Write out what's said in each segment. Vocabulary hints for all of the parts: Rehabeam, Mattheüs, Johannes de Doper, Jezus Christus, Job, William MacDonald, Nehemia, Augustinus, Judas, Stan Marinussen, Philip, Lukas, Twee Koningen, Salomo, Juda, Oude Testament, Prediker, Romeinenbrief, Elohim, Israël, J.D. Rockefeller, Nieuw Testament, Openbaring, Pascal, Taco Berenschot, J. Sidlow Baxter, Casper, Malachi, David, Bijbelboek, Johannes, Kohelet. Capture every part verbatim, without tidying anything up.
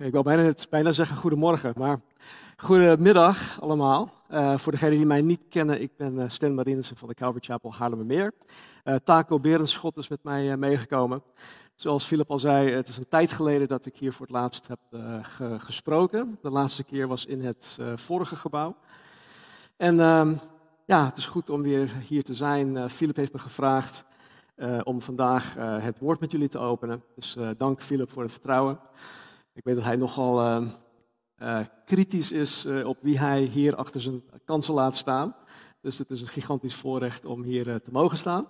Ik wil bijna, het, bijna zeggen goedemorgen, maar goedemiddag allemaal. Uh, voor degenen die mij niet kennen, ik ben uh, Stan Marinussen van de Calvary Chapel Haarlemmermeer. Uh, Taco Berenschot is met mij uh, meegekomen. Zoals Philip al zei, het is een tijd geleden dat ik hier voor het laatst heb uh, ge, gesproken. De laatste keer was in het uh, vorige gebouw. En uh, ja, het is goed om weer hier te zijn. Uh, Philip heeft me gevraagd uh, om vandaag uh, het woord met jullie te openen. Dus uh, dank Philip voor het vertrouwen. Ik weet dat hij nogal uh, uh, kritisch is uh, op wie hij hier achter zijn kansel laat staan. Dus het is een gigantisch voorrecht om hier uh, te mogen staan.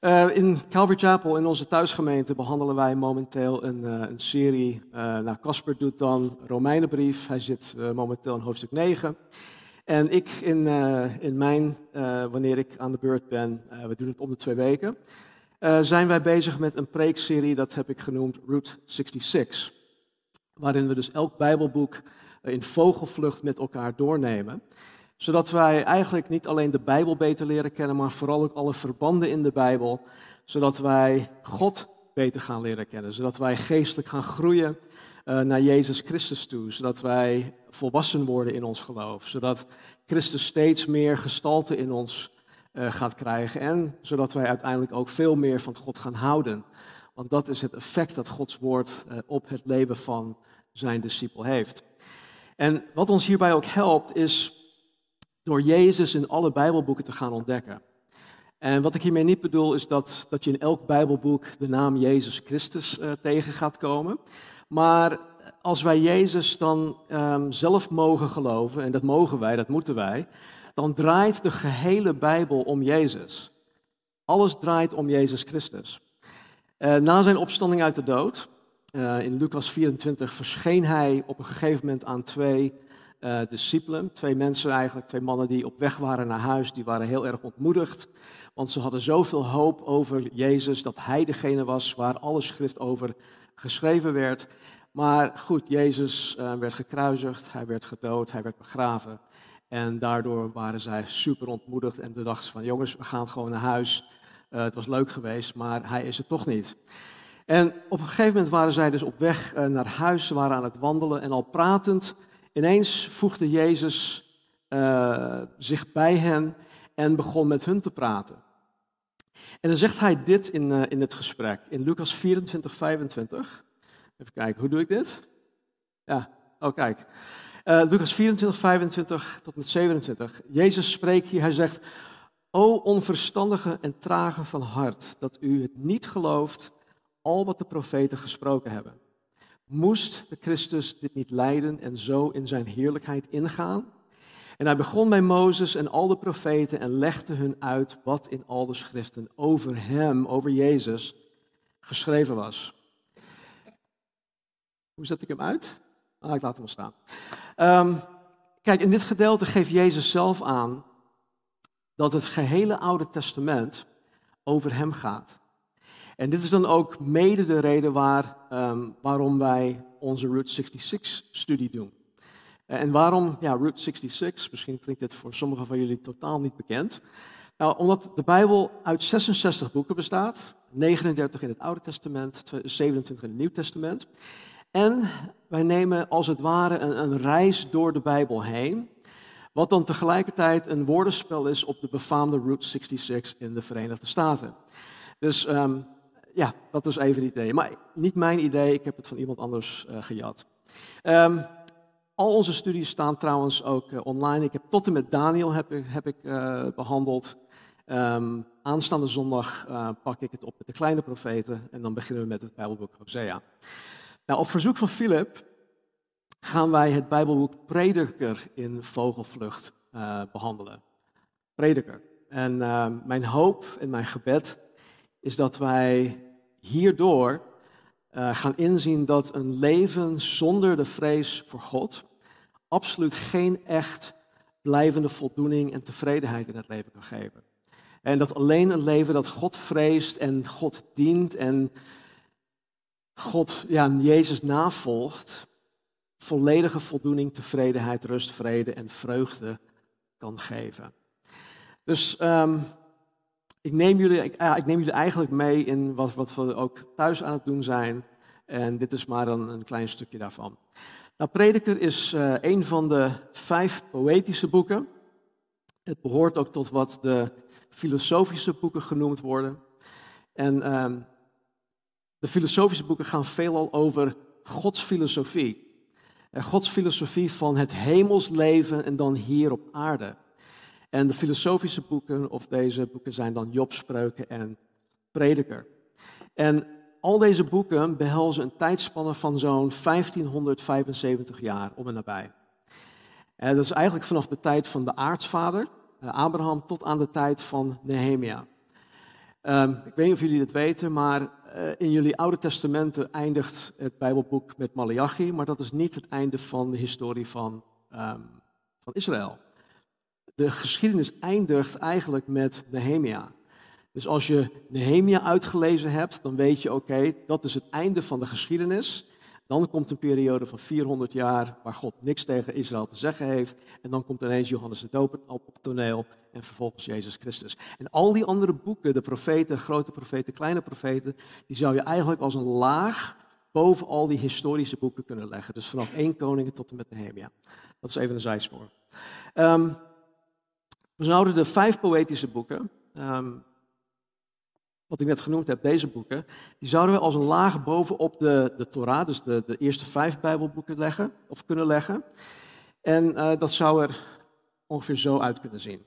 Uh, in Calvary Chapel, in onze thuisgemeente, behandelen wij momenteel een, uh, een serie. Uh, nou, Casper doet dan Romeinenbrief. Hij zit uh, momenteel in hoofdstuk negen. En ik in, uh, in mijn, uh, wanneer ik aan de beurt ben, uh, we doen het om de twee weken, uh, zijn wij bezig met een preekserie, dat heb ik genoemd Route zesenzestig. Waarin we dus elk Bijbelboek in vogelvlucht met elkaar doornemen. Zodat wij eigenlijk niet alleen de Bijbel beter leren kennen, maar vooral ook alle verbanden in de Bijbel. Zodat wij God beter gaan leren kennen. Zodat wij geestelijk gaan groeien uh, naar Jezus Christus toe. Zodat wij volwassen worden in ons geloof. Zodat Christus steeds meer gestalte in ons uh, gaat krijgen. En zodat wij uiteindelijk ook veel meer van God gaan houden. Want dat is het effect dat Gods woord uh, op het leven van zijn discipel heeft. En wat ons hierbij ook helpt, is door Jezus in alle Bijbelboeken te gaan ontdekken. En wat ik hiermee niet bedoel, is dat, dat je in elk Bijbelboek de naam Jezus Christus uh, tegen gaat komen. Maar als wij Jezus dan um, zelf mogen geloven, en dat mogen wij, dat moeten wij, dan draait de gehele Bijbel om Jezus. Alles draait om Jezus Christus. Uh, na zijn opstanding uit de dood, uh, in Lukas vierentwintig, verscheen hij op een gegeven moment aan twee uh, discipelen. Twee mensen eigenlijk, twee mannen die op weg waren naar huis, die waren heel erg ontmoedigd. Want ze hadden zoveel hoop over Jezus, dat hij degene was waar alle schrift over geschreven werd. Maar goed, Jezus uh, werd gekruisigd, hij werd gedood, hij werd begraven. En daardoor waren zij super ontmoedigd en dachten van, jongens, we gaan gewoon naar huis. Uh, het was leuk geweest, maar hij is het toch niet. En op een gegeven moment waren zij dus op weg uh, naar huis, ze waren aan het wandelen en al pratend, ineens voegde Jezus uh, zich bij hen en begon met hun te praten. En dan zegt hij dit in, uh, in het gesprek, in Lukas vierentwintig, vijfentwintig. Even kijken, hoe doe ik dit? Ja, oh kijk. Uh, Lukas vierentwintig, vijfentwintig tot met zevenentwintig. Jezus spreekt hier, hij zegt: O onverstandige en trage van hart, dat u het niet gelooft, al wat de profeten gesproken hebben. Moest de Christus dit niet lijden en zo in zijn heerlijkheid ingaan? En hij begon bij Mozes en al de profeten en legde hun uit wat in al de schriften over hem, over Jezus, geschreven was. Hoe zet ik hem uit? Ah, ik laat hem staan. Um, kijk, in dit gedeelte geeft Jezus zelf aan dat het gehele Oude Testament over hem gaat. En dit is dan ook mede de reden waar, um, waarom wij onze Route zesenzestig-studie doen. En waarom, ja, Route zesenzestig, misschien klinkt dit voor sommigen van jullie totaal niet bekend. Nou, omdat de Bijbel uit zesenzestig boeken bestaat, negenendertig in het Oude Testament, zevenentwintig in het Nieuw Testament. En wij nemen als het ware een, een reis door de Bijbel heen. Wat dan tegelijkertijd een woordenspel is op de befaamde Route zesenzestig in de Verenigde Staten. Dus um, ja, dat is even een idee. Maar niet mijn idee, ik heb het van iemand anders uh, gejat. Um, al onze studies staan trouwens ook uh, online. Ik heb tot en met Daniel heb ik, heb ik uh, behandeld. Um, aanstaande zondag uh, pak ik het op met de kleine profeten. En dan beginnen we met het Bijbelboek Hosea. Nou, op verzoek van Philip gaan wij het Bijbelboek Prediker in vogelvlucht uh, behandelen. Prediker. En uh, mijn hoop en mijn gebed is dat wij hierdoor uh, gaan inzien dat een leven zonder de vrees voor God absoluut geen echt blijvende voldoening en tevredenheid in het leven kan geven. En dat alleen een leven dat God vreest en God dient en God, ja, Jezus navolgt, volledige voldoening, tevredenheid, rust, vrede en vreugde kan geven. Dus um, ik, neem jullie, ik, uh, ik neem jullie eigenlijk mee in wat, wat we ook thuis aan het doen zijn. En dit is maar een, een klein stukje daarvan. Nou, Prediker is uh, een van de vijf poëtische boeken. Het behoort ook tot wat de filosofische boeken genoemd worden. En um, de filosofische boeken gaan veelal over Gods filosofie. Gods filosofie van het hemels leven en dan hier op aarde. En de filosofische boeken, of deze boeken, zijn dan Job, Spreuken en Prediker. En al deze boeken behelzen een tijdspanne van zo'n vijftienhonderdvijfenzeventig jaar om en nabij. En dat is eigenlijk vanaf de tijd van de aartsvader, Abraham, tot aan de tijd van Nehemia. Um, ik weet niet of jullie dit weten, maar uh, in jullie Oude Testamenten eindigt het Bijbelboek met Malachi, maar dat is niet het einde van de historie van, um, van Israël. De geschiedenis eindigt eigenlijk met Nehemia. Dus als je Nehemia uitgelezen hebt, dan weet je, oké, okay, dat is het einde van de geschiedenis. Dan komt een periode van vierhonderd jaar waar God niks tegen Israël te zeggen heeft. En dan komt ineens Johannes de Doper op het toneel en vervolgens Jezus Christus. En al die andere boeken, de profeten, grote profeten, kleine profeten, die zou je eigenlijk als een laag boven al die historische boeken kunnen leggen. Dus vanaf één Koningen tot en met Nehemia. Dat is even een zijspoor. Um, we zouden de vijf poëtische boeken, um, wat ik net genoemd heb, deze boeken, die zouden we als een laag bovenop de, de Torah, dus de, de eerste vijf Bijbelboeken leggen, of kunnen leggen. En uh, dat zou er ongeveer zo uit kunnen zien.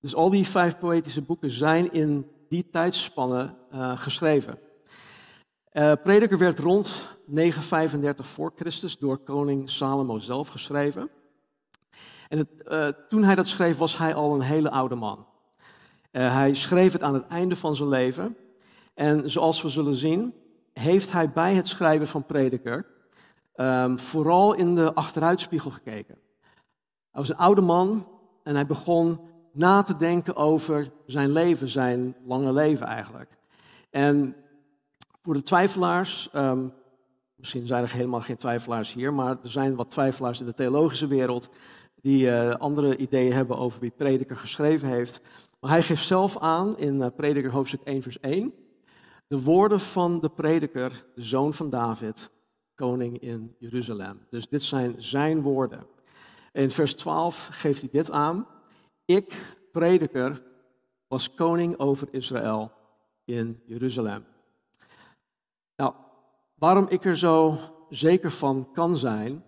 Dus al die vijf poëtische boeken zijn in die tijdspanne uh, geschreven. Uh, Prediker werd rond negenhonderdvijfendertig voor Christus door koning Salomo zelf geschreven. En het, uh, toen hij dat schreef was hij al een hele oude man. Uh, hij schreef het aan het einde van zijn leven. En zoals we zullen zien, heeft hij bij het schrijven van Prediker um, vooral in de achteruitspiegel gekeken. Hij was een oude man en hij begon na te denken over zijn leven, zijn lange leven eigenlijk. En voor de twijfelaars, um, misschien zijn er helemaal geen twijfelaars hier, maar er zijn wat twijfelaars in de theologische wereld die uh, andere ideeën hebben over wie Prediker geschreven heeft. Maar hij geeft zelf aan in Prediker hoofdstuk één vers één, de woorden van de prediker, de zoon van David, koning in Jeruzalem. Dus dit zijn zijn woorden. In vers twaalf geeft hij dit aan. Ik, Prediker, was koning over Israël in Jeruzalem. Nou, waarom ik er zo zeker van kan zijn,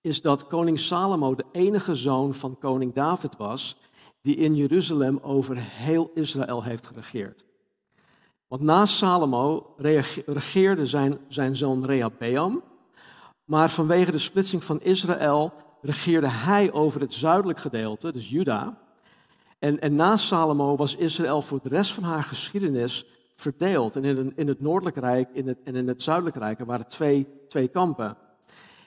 is dat koning Salomo de enige zoon van koning David was die in Jeruzalem over heel Israël heeft geregeerd. Want na Salomo regeerde zijn, zijn zoon Rehabeam, maar vanwege de splitsing van Israël regeerde hij over het zuidelijk gedeelte, dus Juda. En, en na Salomo was Israël voor de rest van haar geschiedenis verdeeld. En in, in het noordelijk rijk in het, en in het zuidelijk rijk er waren twee, twee kampen.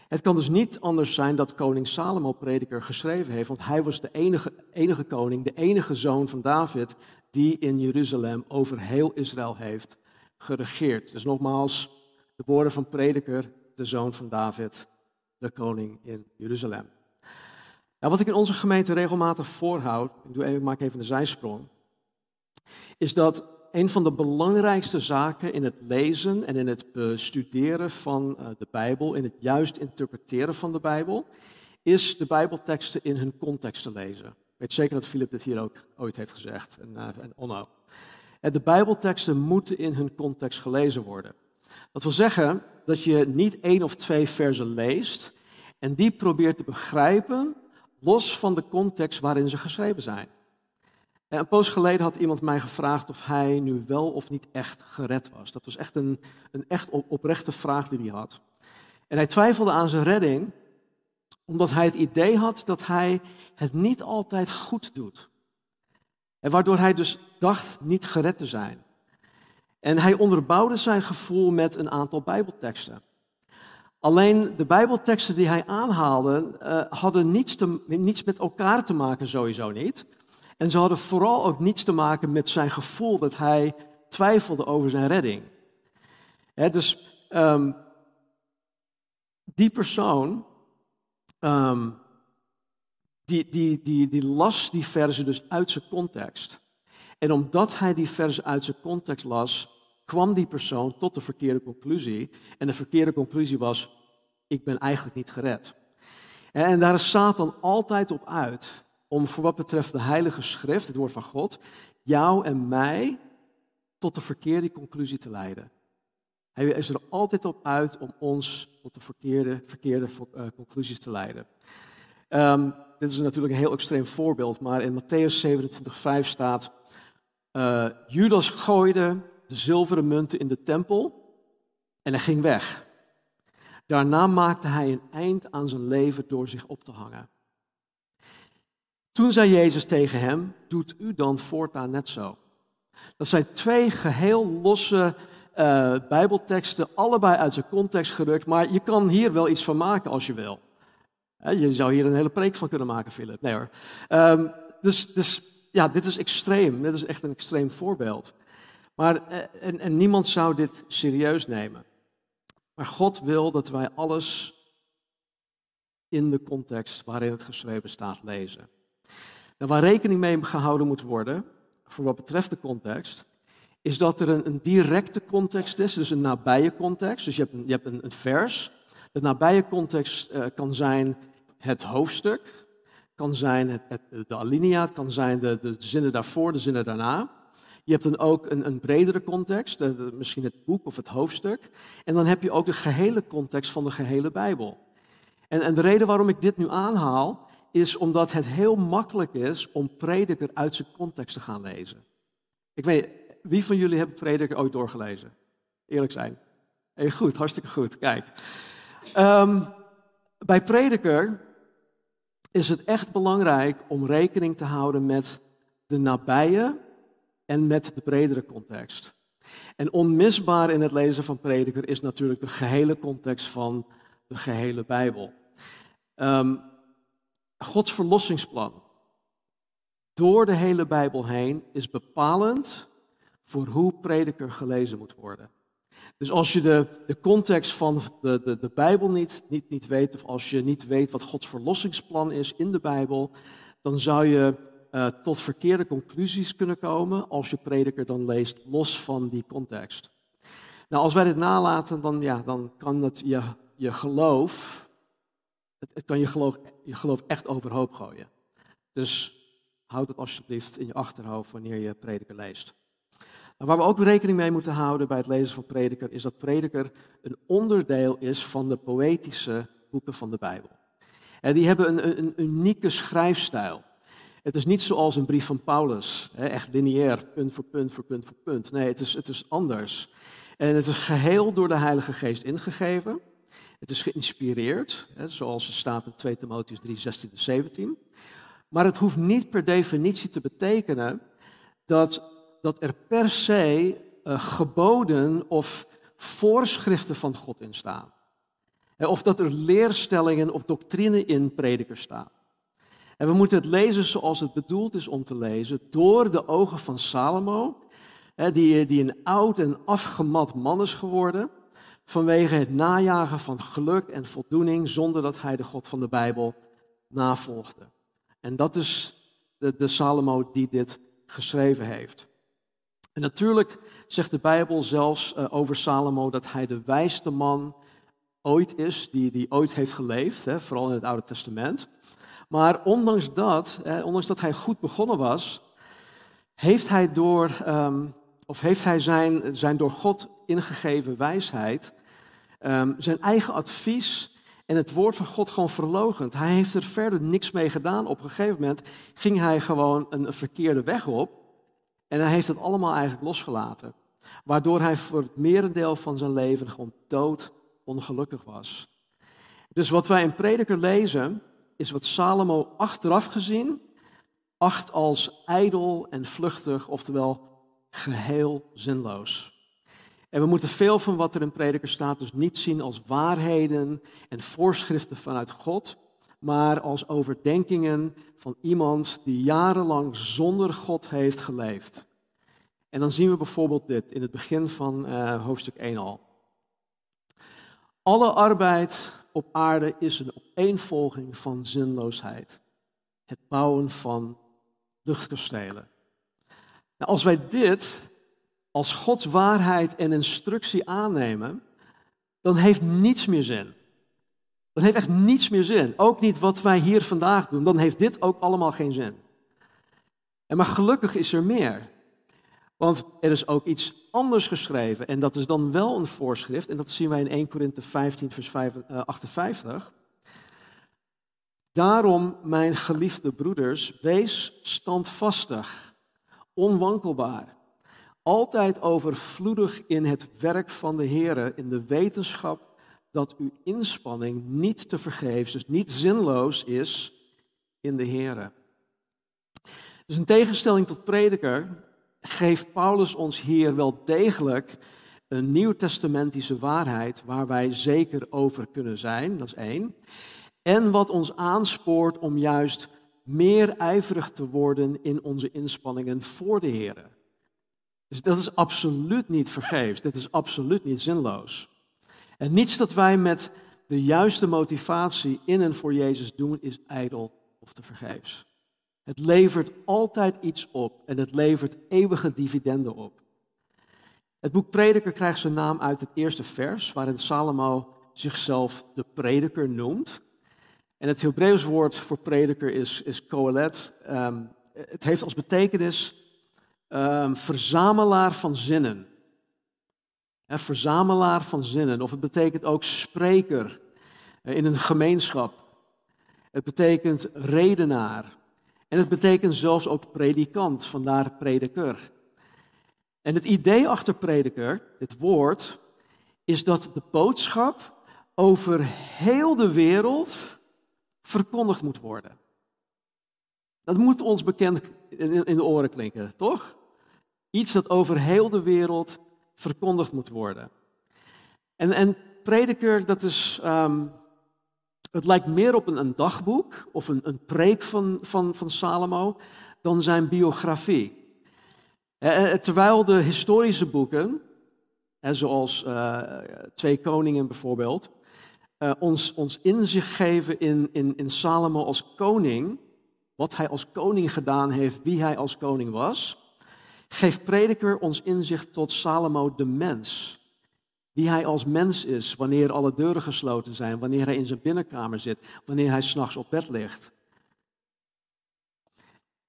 Het kan dus niet anders zijn dat koning Salomo Prediker geschreven heeft, want hij was de enige, enige koning, de enige zoon van David, die in Jeruzalem over heel Israël heeft geregeerd. Dus nogmaals, de woorden van Prediker, de zoon van David, de koning in Jeruzalem. Nou, wat ik in onze gemeente regelmatig voorhoud, ik doe even, maak even een zijsprong, is dat een van de belangrijkste zaken in het lezen en in het bestuderen van de Bijbel, in het juist interpreteren van de Bijbel, is de Bijbelteksten in hun context te lezen. Ik weet zeker dat Philip dit hier ook ooit heeft gezegd, en, uh, en Onno. En de Bijbelteksten moeten in hun context gelezen worden. Dat wil zeggen dat je niet één of twee verzen leest en die probeert te begrijpen los van de context waarin ze geschreven zijn. En een poos geleden had iemand mij gevraagd of hij nu wel of niet echt gered was. Dat was echt een, een echt oprechte vraag die hij had. En hij twijfelde aan zijn redding, omdat hij het idee had dat hij het niet altijd goed doet. En waardoor hij dus dacht niet gered te zijn. En hij onderbouwde zijn gevoel met een aantal Bijbelteksten. Alleen de Bijbelteksten die hij aanhaalde, uh, hadden niets, te, niets met elkaar te maken, sowieso niet. En ze hadden vooral ook niets te maken met zijn gevoel dat hij twijfelde over zijn redding. He, dus um, die persoon, um, die, die, die, die las die verzen dus uit zijn context. En omdat hij die verzen uit zijn context las, kwam die persoon tot de verkeerde conclusie. En de verkeerde conclusie was, ik ben eigenlijk niet gered. En daar is Satan altijd op uit om voor wat betreft de Heilige Schrift, het woord van God, jou en mij tot de verkeerde conclusie te leiden. Hij is er altijd op uit om ons tot de verkeerde, verkeerde conclusies te leiden. Um, dit is natuurlijk een heel extreem voorbeeld, maar in Mattheüs zevenentwintig vijf staat, uh, Judas gooide de zilveren munten in de tempel en hij ging weg. Daarna maakte hij een eind aan zijn leven door zich op te hangen. Toen zei Jezus tegen hem, doet u dan voortaan net zo. Dat zijn twee geheel losse uh, Bijbelteksten, allebei uit zijn context gerukt, maar je kan hier wel iets van maken als je wil. Je zou hier een hele preek van kunnen maken, Philip. Nee hoor. Um, dus, dus ja, dit is extreem. Dit is echt een extreem voorbeeld. Maar, en, en niemand zou dit serieus nemen. Maar God wil dat wij alles in de context waarin het geschreven staat lezen. Nou, waar rekening mee gehouden moet worden, voor wat betreft de context, is dat er een, een directe context is, dus een nabije context. Dus je hebt een, je hebt een, een vers. De nabije context uh, kan zijn het hoofdstuk, kan zijn het, het, de alinea, het kan zijn de, de zinnen daarvoor, de zinnen daarna. Je hebt dan ook een, een bredere context, de, de, misschien het boek of het hoofdstuk. En dan heb je ook de gehele context van de gehele Bijbel. En, en de reden waarom ik dit nu aanhaal, is omdat het heel makkelijk is om Prediker uit zijn context te gaan lezen. Ik weet, wie van jullie hebben Prediker ooit doorgelezen? Eerlijk zijn. Hey, goed, hartstikke goed, kijk. Um, bij Prediker is het echt belangrijk om rekening te houden met de nabije en met de bredere context. En onmisbaar in het lezen van Prediker is natuurlijk de gehele context van de gehele Bijbel. Um, Gods verlossingsplan door de hele Bijbel heen is bepalend voor hoe Prediker gelezen moet worden. Dus als je de, de context van de, de, de Bijbel niet, niet, niet weet, of als je niet weet wat Gods verlossingsplan is in de Bijbel, dan zou je uh, tot verkeerde conclusies kunnen komen als je Prediker dan leest los van die context. Nou, als wij dit nalaten, dan, ja, dan kan het je, je geloof, het, het kan je geloof, je geloof echt overhoop gooien. Dus houd het alsjeblieft in je achterhoofd wanneer je Prediker leest. Waar we ook rekening mee moeten houden bij het lezen van Prediker, is dat Prediker een onderdeel is van de poëtische boeken van de Bijbel. En die hebben een, een unieke schrijfstijl. Het is niet zoals een brief van Paulus, echt lineair, punt voor punt voor punt voor punt. Nee, het is, het is anders. En het is geheel door de Heilige Geest ingegeven. Het is geïnspireerd, zoals er staat in twee Timotheüs drie, zestien en zeventien. Maar het hoeft niet per definitie te betekenen dat... dat er per se uh, geboden of voorschriften van God in staan. Of dat er leerstellingen of doctrine in Prediker staan. En we moeten het lezen zoals het bedoeld is om te lezen, door de ogen van Salomo, die, die een oud en afgemat man is geworden, vanwege het najagen van geluk en voldoening, zonder dat hij de God van de Bijbel navolgde. En dat is de, de Salomo die dit geschreven heeft. En natuurlijk zegt de Bijbel zelfs uh, over Salomo dat hij de wijste man ooit is, die, die ooit heeft geleefd, hè, vooral in het Oude Testament. Maar ondanks dat, hè, ondanks dat hij goed begonnen was, heeft hij, door, um, of heeft hij zijn, zijn door God ingegeven wijsheid, um, zijn eigen advies en het woord van God gewoon verloochend. Hij heeft er verder niks mee gedaan. Op een gegeven moment ging hij gewoon een, een verkeerde weg op. En hij heeft het allemaal eigenlijk losgelaten. Waardoor hij voor het merendeel van zijn leven gewoon dood ongelukkig was. Dus wat wij in Prediker lezen, is wat Salomo achteraf gezien acht als ijdel en vluchtig, oftewel geheel zinloos. En we moeten veel van wat er in Prediker staat dus niet zien als waarheden en voorschriften vanuit God, maar als overdenkingen van iemand die jarenlang zonder God heeft geleefd. En dan zien we bijvoorbeeld dit in het begin van uh, hoofdstuk één al. Alle arbeid op aarde is een opeenvolging van zinloosheid. Het bouwen van luchtkastelen. Nou, als wij dit als Gods waarheid en instructie aannemen, dan heeft niets meer zin. Dan heeft echt niets meer zin. Ook niet wat wij hier vandaag doen. Dan heeft dit ook allemaal geen zin. En maar gelukkig is er meer. Want er is ook iets anders geschreven. En dat is dan wel een voorschrift. En dat zien wij in Eerste Korinthe vijftien vers achtenvijftig. Daarom, mijn geliefde broeders, wees standvastig, onwankelbaar. Altijd overvloedig in het werk van de Here, in de wetenschap dat uw inspanning niet te vergeefs, dus niet zinloos is in de Here. Dus in tegenstelling tot Prediker geeft Paulus ons hier wel degelijk een nieuwtestamentische waarheid waar wij zeker over kunnen zijn, dat is één. En wat ons aanspoort om juist meer ijverig te worden in onze inspanningen voor de Here. Dus dat is absoluut niet vergeefs, dat is absoluut niet zinloos. En niets dat wij met de juiste motivatie in en voor Jezus doen is ijdel of te vergeefs. Het levert altijd iets op en het levert eeuwige dividenden op. Het boek Prediker krijgt zijn naam uit het eerste vers, waarin Salomo zichzelf de prediker noemt. En het Hebreeuws woord voor prediker is, is kohelet. Um, het heeft als betekenis um, verzamelaar van zinnen. He, verzamelaar van zinnen, of het betekent ook spreker in een gemeenschap. Het betekent redenaar. En het betekent zelfs ook predikant, vandaar prediker. En het idee achter prediker, dit woord, is dat de boodschap over heel de wereld verkondigd moet worden. Dat moet ons bekend in de oren klinken, toch? Iets dat over heel de wereld verkondigd moet worden. En, en Prediker, dat is, um, het lijkt meer op een, een dagboek of een, een preek van, van, van Salomo dan zijn biografie. Eh, terwijl de historische boeken, eh, zoals uh, Twee Koningen bijvoorbeeld, uh, ons, ons inzicht geven in, in, in Salomo als koning, wat hij als koning gedaan heeft, wie hij als koning was, geeft Prediker ons inzicht tot Salomo de mens. Wie hij als mens is, wanneer alle deuren gesloten zijn, wanneer hij in zijn binnenkamer zit, wanneer hij 's nachts op bed ligt.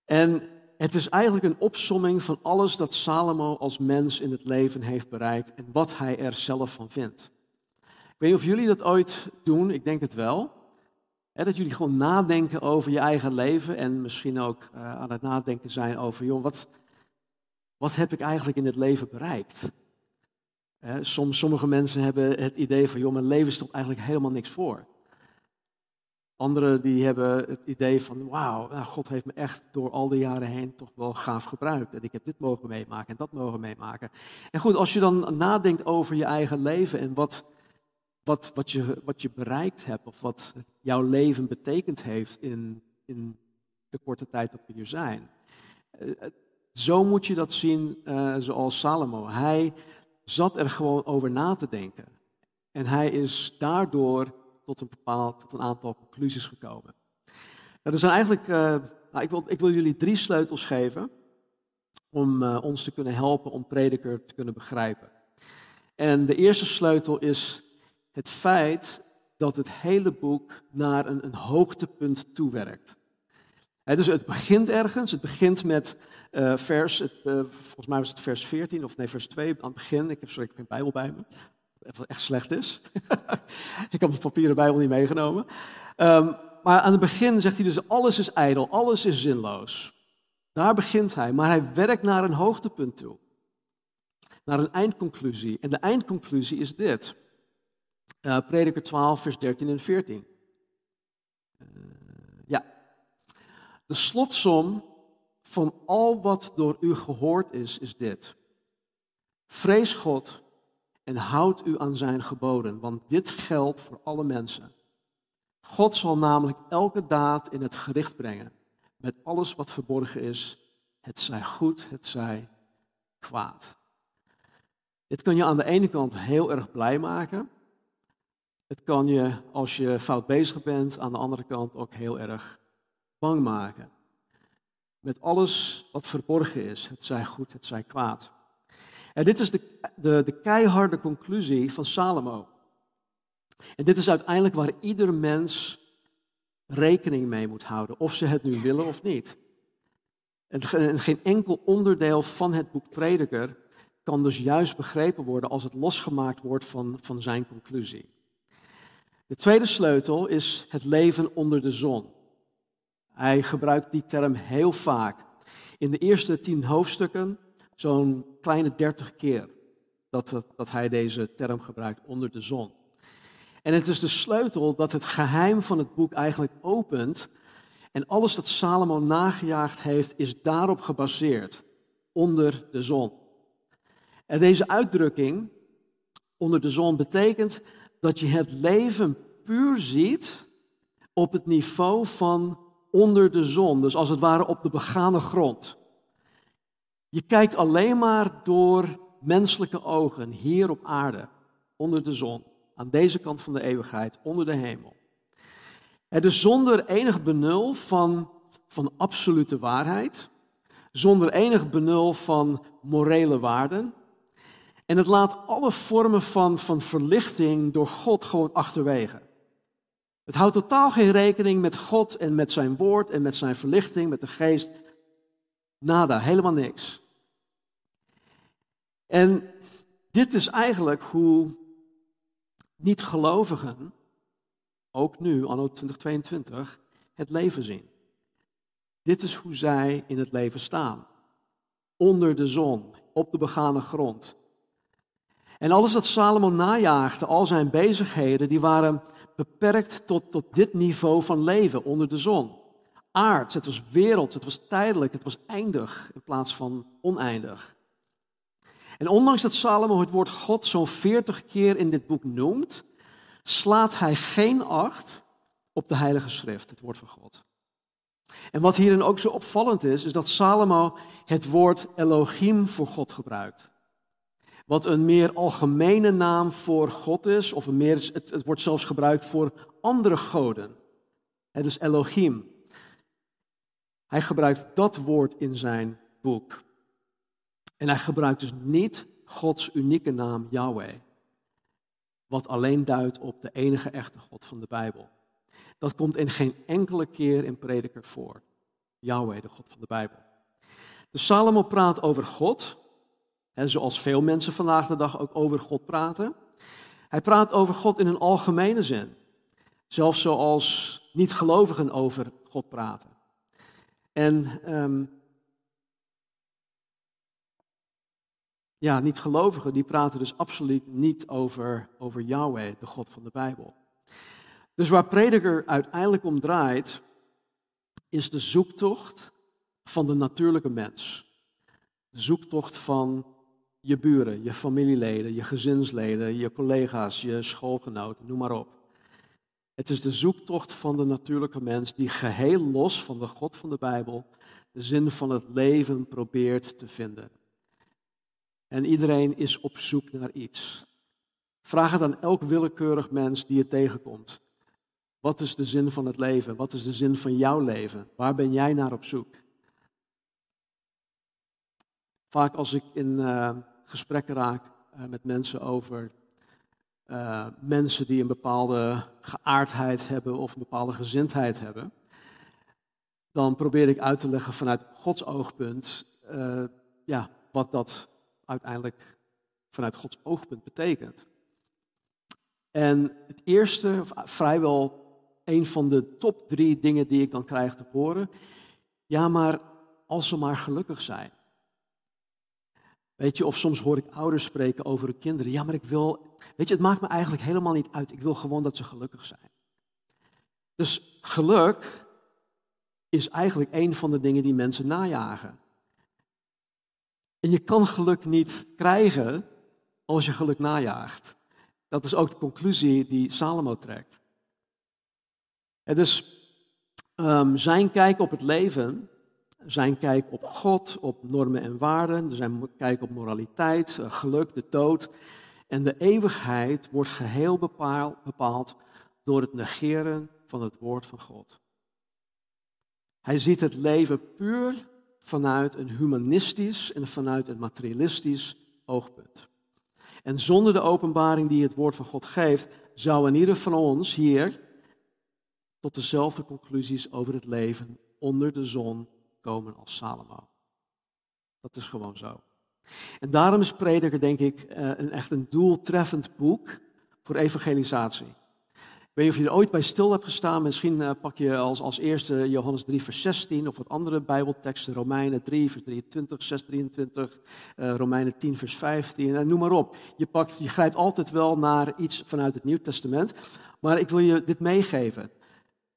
En het is eigenlijk een opsomming van alles dat Salomo als mens in het leven heeft bereikt en wat hij er zelf van vindt. Ik weet niet of jullie dat ooit doen, ik denk het wel. Hè, dat jullie gewoon nadenken over je eigen leven en misschien ook uh, aan het nadenken zijn over, joh, wat... Wat heb ik eigenlijk in het leven bereikt? Eh, soms, sommige mensen hebben het idee van, joh, mijn leven stond eigenlijk helemaal niks voor. Anderen die hebben het idee van, wauw, nou, God heeft me echt door al die jaren heen toch wel gaaf gebruikt. En ik heb dit mogen meemaken en dat mogen meemaken. En goed, als je dan nadenkt over je eigen leven en wat, wat, wat, je, wat je bereikt hebt of wat jouw leven betekend heeft in, in de korte tijd dat we hier zijn. Eh, Zo moet je dat zien, uh, zoals Salomo. Hij zat er gewoon over na te denken. En hij is daardoor tot een, bepaald, tot een aantal conclusies gekomen. Nou, er zijn eigenlijk, uh, nou, ik, wil, ik wil jullie drie sleutels geven om uh, ons te kunnen helpen om Prediker te kunnen begrijpen. En de eerste sleutel is het feit dat het hele boek naar een, een hoogtepunt toewerkt. He, dus het begint ergens, het begint met uh, vers, het, uh, volgens mij was het vers veertien, of nee, vers twee, aan het begin. Ik heb, sorry, ik heb geen Bijbel bij me, wat echt slecht is. Ik heb de papieren Bijbel niet meegenomen. Um, maar aan het begin zegt hij dus, alles is ijdel, alles is zinloos. Daar begint hij, maar hij werkt naar een hoogtepunt toe. Naar een eindconclusie. En de eindconclusie is dit. Uh, Prediker twaalf, vers dertien en veertien. Uh, ja. De slotsom van al wat door u gehoord is, is dit. Vrees God en houd u aan zijn geboden, want dit geldt voor alle mensen. God zal namelijk elke daad in het gericht brengen, met alles wat verborgen is, het zij goed, het zij kwaad. Dit kan je aan de ene kant heel erg blij maken. Het kan je, als je fout bezig bent, aan de andere kant ook heel erg bang maken. Met alles wat verborgen is, het zij goed, het zij kwaad. En dit is de, de, de keiharde conclusie van Salomo. En dit is uiteindelijk waar ieder mens rekening mee moet houden, of ze het nu willen of niet. En geen enkel onderdeel van het boek Prediker kan dus juist begrepen worden als het losgemaakt wordt van, van zijn conclusie. De tweede sleutel is het leven onder de zon. Hij gebruikt die term heel vaak. In de eerste tien hoofdstukken zo'n kleine dertig keer dat, dat hij deze term gebruikt, onder de zon. En het is de sleutel dat het geheim van het boek eigenlijk opent. En alles dat Salomo nagejaagd heeft, is daarop gebaseerd. Onder de zon. En deze uitdrukking, onder de zon, betekent dat je het leven puur ziet op het niveau van onder de zon. Dus als het ware op de begane grond. Je kijkt alleen maar door menselijke ogen, hier op aarde, onder de zon. Aan deze kant van de eeuwigheid, onder de hemel. En dus zonder enig benul van, van absolute waarheid. Zonder enig benul van morele waarden. En het laat alle vormen van, van verlichting door God gewoon achterwege. Het houdt totaal geen rekening met God en met zijn woord en met zijn verlichting, met de geest. Nada, helemaal niks. En dit is eigenlijk hoe niet-gelovigen, ook nu, anno twintig tweeëntwintig, het leven zien. Dit is hoe zij in het leven staan. Onder de zon, op de begane grond. En alles dat Salomo najaagde, al zijn bezigheden, die waren beperkt tot, tot dit niveau van leven, onder de zon. Aards, het was werelds, het was tijdelijk, het was eindig in plaats van oneindig. En ondanks dat Salomo het woord God zo'n veertig keer in dit boek noemt, slaat hij geen acht op de Heilige Schrift, het woord van God. En wat hierin ook zo opvallend is, is dat Salomo het woord Elohim voor God gebruikt. Wat een meer algemene naam voor God is, of een meer, het, het wordt zelfs gebruikt voor andere goden. Het is Elohim. Hij gebruikt dat woord in zijn boek. En hij gebruikt dus niet Gods unieke naam Yahweh, wat alleen duidt op de enige echte God van de Bijbel. Dat komt in geen enkele keer in Prediker voor. Yahweh, de God van de Bijbel. Dus Salomo praat over God, en zoals veel mensen vandaag de dag ook over God praten. Hij praat over God in een algemene zin, zelfs zoals niet-gelovigen over God praten. En Um, Ja, niet-gelovigen, die praten dus absoluut niet over, over Yahweh, de God van de Bijbel. Dus waar Prediker uiteindelijk om draait, is de zoektocht van de natuurlijke mens. De zoektocht van je buren, je familieleden, je gezinsleden, je collega's, je schoolgenoten, noem maar op. Het is de zoektocht van de natuurlijke mens die geheel los van de God van de Bijbel de zin van het leven probeert te vinden. En iedereen is op zoek naar iets. Vraag het aan elk willekeurig mens die je tegenkomt. Wat is de zin van het leven? Wat is de zin van jouw leven? Waar ben jij naar op zoek? Vaak als ik in uh, gesprekken raak uh, met mensen over uh, mensen die een bepaalde geaardheid hebben of een bepaalde gezindheid hebben, dan probeer ik uit te leggen vanuit Gods oogpunt uh, ja, wat dat uiteindelijk vanuit Gods oogpunt betekent. En het eerste, vrijwel een van de top drie dingen die ik dan krijg te horen, ja, maar als ze maar gelukkig zijn. Weet je, of soms hoor ik ouders spreken over hun kinderen. Ja, maar ik wil, weet je, het maakt me eigenlijk helemaal niet uit. Ik wil gewoon dat ze gelukkig zijn. Dus geluk is eigenlijk een van de dingen die mensen najagen. En je kan geluk niet krijgen als je geluk najaagt. Dat is ook de conclusie die Salomo trekt. En dus um, zijn kijk op het leven, zijn kijk op God, op normen en waarden, zijn kijk op moraliteit, geluk, de dood en de eeuwigheid wordt geheel bepaald door het negeren van het woord van God. Hij ziet het leven puur vanuit een humanistisch en vanuit een materialistisch oogpunt. En zonder de openbaring die het woord van God geeft, zouden ieder van ons hier tot dezelfde conclusies over het leven onder de zon komen als Salomo. Dat is gewoon zo. En daarom is Prediker, denk ik, een echt een doeltreffend boek voor evangelisatie. Ik weet niet of je er ooit bij stil hebt gestaan. Misschien pak je als, als eerste Johannes drie vers zestien of wat andere bijbelteksten. Romeinen drie vers drieëntwintig, zes drieëntwintig, uh, Romeinen tien vers vijftien. En noem maar op. Je, pakt, je grijpt altijd wel naar iets vanuit het Nieuw Testament. Maar ik wil je dit meegeven.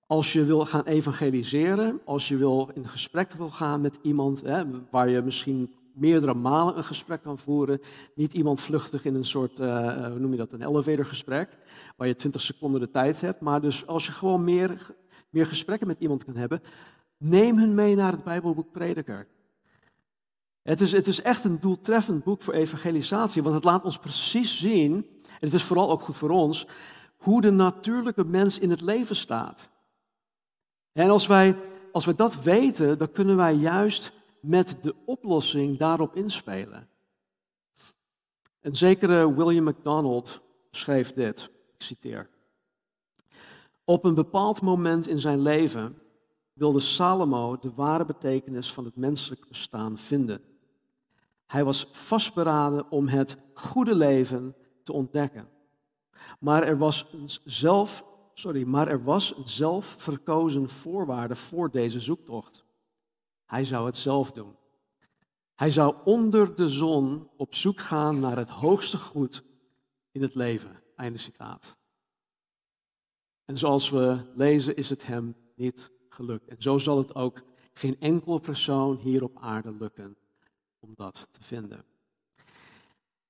Als je wil gaan evangeliseren, als je wil in gesprek wil gaan met iemand, hè, waar je misschien meerdere malen een gesprek kan voeren. Niet iemand vluchtig in een soort, uh, hoe noem je dat, een elevatorgesprek, waar je twintig seconden de tijd hebt. Maar dus als je gewoon meer, meer gesprekken met iemand kan hebben, neem hun mee naar het Bijbelboek Prediker. Het is, het is echt een doeltreffend boek voor evangelisatie, want het laat ons precies zien, en het is vooral ook goed voor ons, hoe de natuurlijke mens in het leven staat. En als wij, als wij dat weten, dan kunnen wij juist met de oplossing daarop inspelen. Een zekere William MacDonald schreef dit, ik citeer. Op een bepaald moment in zijn leven wilde Salomo de ware betekenis van het menselijk bestaan vinden. Hij was vastberaden om het goede leven te ontdekken. Maar er was een zelf, sorry, maar er was een zelfverkozen voorwaarde voor deze zoektocht. Hij zou het zelf doen. Hij zou onder de zon op zoek gaan naar het hoogste goed in het leven. Einde citaat. En zoals we lezen is het hem niet gelukt. En zo zal het ook geen enkele persoon hier op aarde lukken om dat te vinden.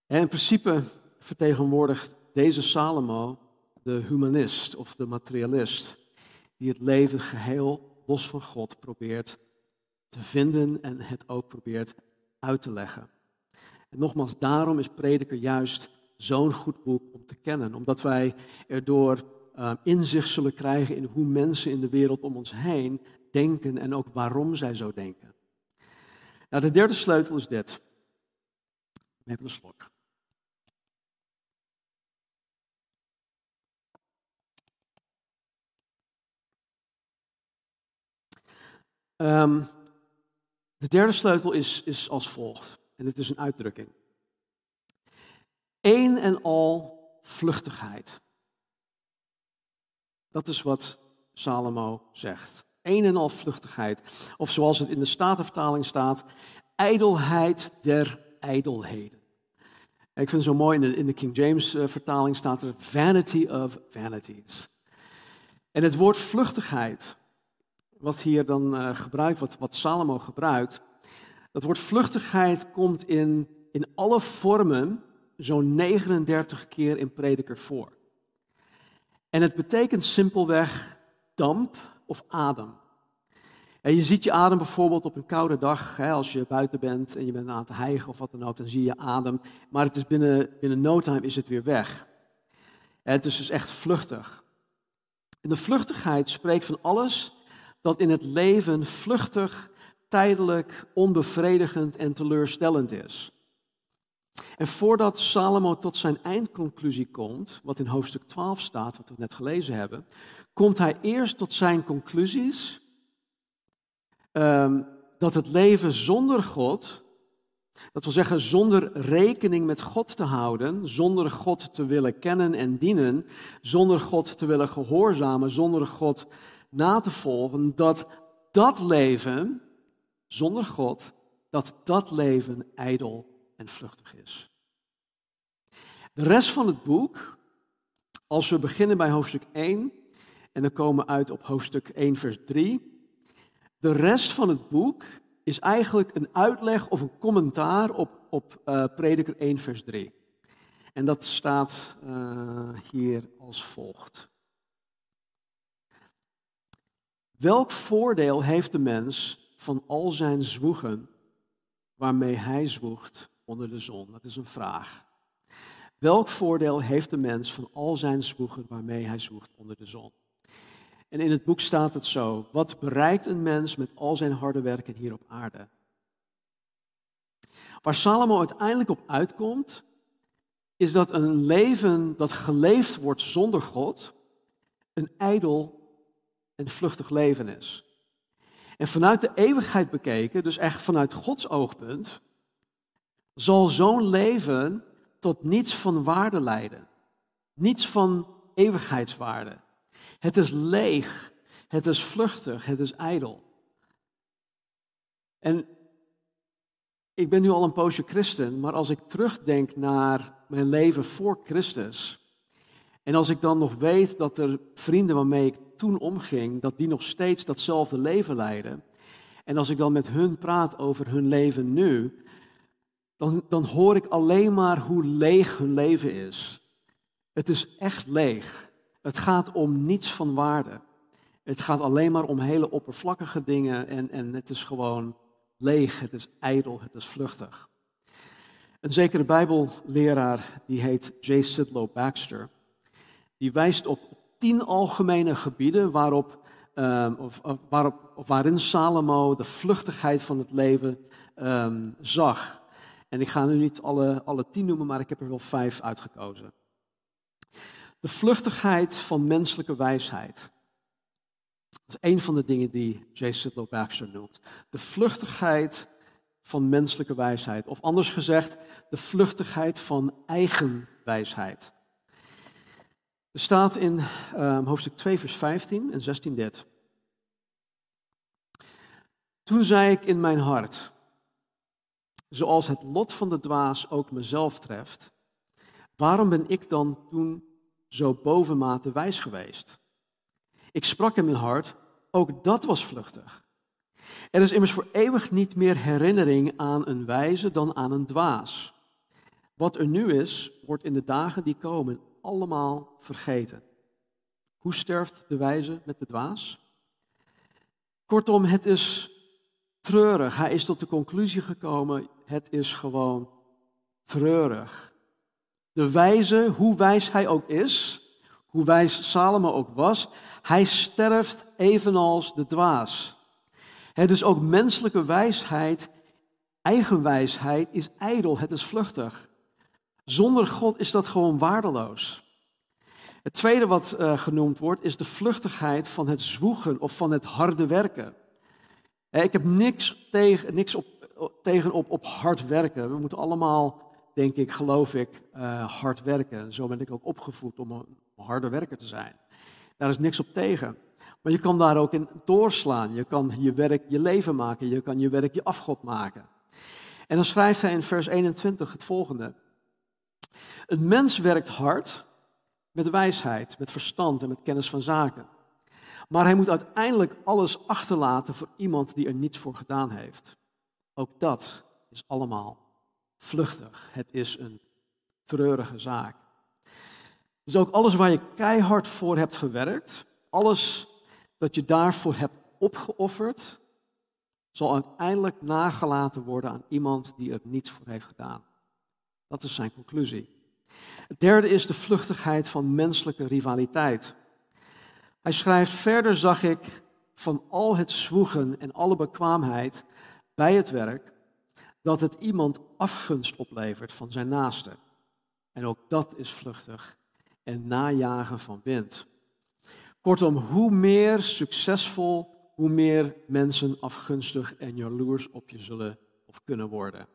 En in principe vertegenwoordigt deze Salomo de humanist of de materialist, die het leven geheel los van God probeert te vinden en het ook probeert uit te leggen. En nogmaals, daarom is Prediker juist zo'n goed boek om te kennen. Omdat wij erdoor uh, inzicht zullen krijgen in hoe mensen in de wereld om ons heen denken en ook waarom zij zo denken. Nou, de derde sleutel is dit. We hebben een slok. Um, De derde sleutel is, is als volgt, en dit is een uitdrukking. Een en al vluchtigheid. Dat is wat Salomo zegt. Een en al vluchtigheid. Of zoals het in de Statenvertaling staat, ijdelheid der ijdelheden. Ik vind het zo mooi, in de, in de King James vertaling staat er vanity of vanities. En het woord vluchtigheid, wat hier dan uh, gebruikt, wat, wat Salomo gebruikt, dat woord vluchtigheid komt in, in alle vormen zo'n negenendertig keer in Prediker voor. En het betekent simpelweg damp of adem. En je ziet je adem bijvoorbeeld op een koude dag, hè, als je buiten bent en je bent aan het hijgen of wat dan ook, dan zie je adem, maar het is binnen, binnen no time is het weer weg. En het is dus echt vluchtig. En de vluchtigheid spreekt van alles dat in het leven vluchtig, tijdelijk, onbevredigend en teleurstellend is. En voordat Salomo tot zijn eindconclusie komt, wat in hoofdstuk twaalf staat, wat we net gelezen hebben, komt hij eerst tot zijn conclusies um, dat het leven zonder God, dat wil zeggen zonder rekening met God te houden, zonder God te willen kennen en dienen, zonder God te willen gehoorzamen, zonder God na te volgen, dat dat leven zonder God, dat dat leven ijdel en vluchtig is. De rest van het boek, als we beginnen bij hoofdstuk één, en dan komen we uit op hoofdstuk één vers drie, de rest van het boek is eigenlijk een uitleg of een commentaar op, op uh, Prediker één vers drie. En dat staat uh, hier als volgt. Welk voordeel heeft de mens van al zijn zwoegen waarmee hij zwoegt onder de zon? Dat is een vraag. Welk voordeel heeft de mens van al zijn zwoegen waarmee hij zwoegt onder de zon? En in het boek staat het zo. Wat bereikt een mens met al zijn harde werken hier op aarde? Waar Salomo uiteindelijk op uitkomt, is dat een leven dat geleefd wordt zonder God, een ijdel en vluchtig leven is. En vanuit de eeuwigheid bekeken, dus echt vanuit Gods oogpunt, zal zo'n leven tot niets van waarde leiden. Niets van eeuwigheidswaarde. Het is leeg, het is vluchtig, het is ijdel. En ik ben nu al een poosje christen, maar als ik terugdenk naar mijn leven voor Christus, en als ik dan nog weet dat er vrienden waarmee ik toen omging, dat die nog steeds datzelfde leven leiden, en als ik dan met hun praat over hun leven nu, dan, dan hoor ik alleen maar hoe leeg hun leven is. Het is echt leeg. Het gaat om niets van waarde. Het gaat alleen maar om hele oppervlakkige dingen en, en het is gewoon leeg, het is ijdel, het is vluchtig. Een zekere Bijbelleraar, die heet J. Sidlow Baxter, die wijst op tien algemene gebieden waarop, um, of, waarop, waarin Salomo de vluchtigheid van het leven um, zag. En ik ga nu niet alle, alle tien noemen, maar ik heb er wel vijf uitgekozen. De vluchtigheid van menselijke wijsheid. Dat is een van de dingen die J. Sidlow Baxter noemt. De vluchtigheid van menselijke wijsheid. Of anders gezegd, de vluchtigheid van eigen wijsheid. Er staat in um, hoofdstuk twee, vers vijftien en zestien dit. Toen zei ik in mijn hart, zoals het lot van de dwaas ook mezelf treft, waarom ben ik dan toen zo bovenmate wijs geweest? Ik sprak in mijn hart, ook dat was vluchtig. Er is immers voor eeuwig niet meer herinnering aan een wijze dan aan een dwaas. Wat er nu is, wordt in de dagen die komen allemaal vergeten. Hoe sterft de wijze met de dwaas? Kortom, het is treurig. Hij is tot de conclusie gekomen, het is gewoon treurig. De wijze, hoe wijs hij ook is, hoe wijs Salomo ook was, hij sterft evenals de dwaas. He, dus ook menselijke wijsheid, eigen wijsheid, is ijdel, het is vluchtig. Zonder God is dat gewoon waardeloos. Het tweede wat uh, genoemd wordt, is de vluchtigheid van het zwoegen of van het harde werken. He, ik heb niks, tegen, niks op, tegen op, op hard werken. We moeten allemaal, denk ik, geloof ik, uh, hard werken. Zo ben ik ook opgevoed om een harde werker te zijn. Daar is niks op tegen. Maar je kan daar ook in doorslaan. Je kan je werk je leven maken. Je kan je werk je afgod maken. En dan schrijft hij in vers eenentwintig het volgende. Een mens werkt hard met wijsheid, met verstand en met kennis van zaken. Maar hij moet uiteindelijk alles achterlaten voor iemand die er niets voor gedaan heeft. Ook dat is allemaal vluchtig. Het is een treurige zaak. Dus ook alles waar je keihard voor hebt gewerkt, alles dat je daarvoor hebt opgeofferd, zal uiteindelijk nagelaten worden aan iemand die er niets voor heeft gedaan. Dat is zijn conclusie. Het derde is de vluchtigheid van menselijke rivaliteit. Hij schrijft, verder zag ik van al het zwoegen en alle bekwaamheid bij het werk, dat het iemand afgunst oplevert van zijn naaste. En ook dat is vluchtig en najagen van wind. Kortom, hoe meer succesvol, hoe meer mensen afgunstig en jaloers op je zullen of kunnen worden.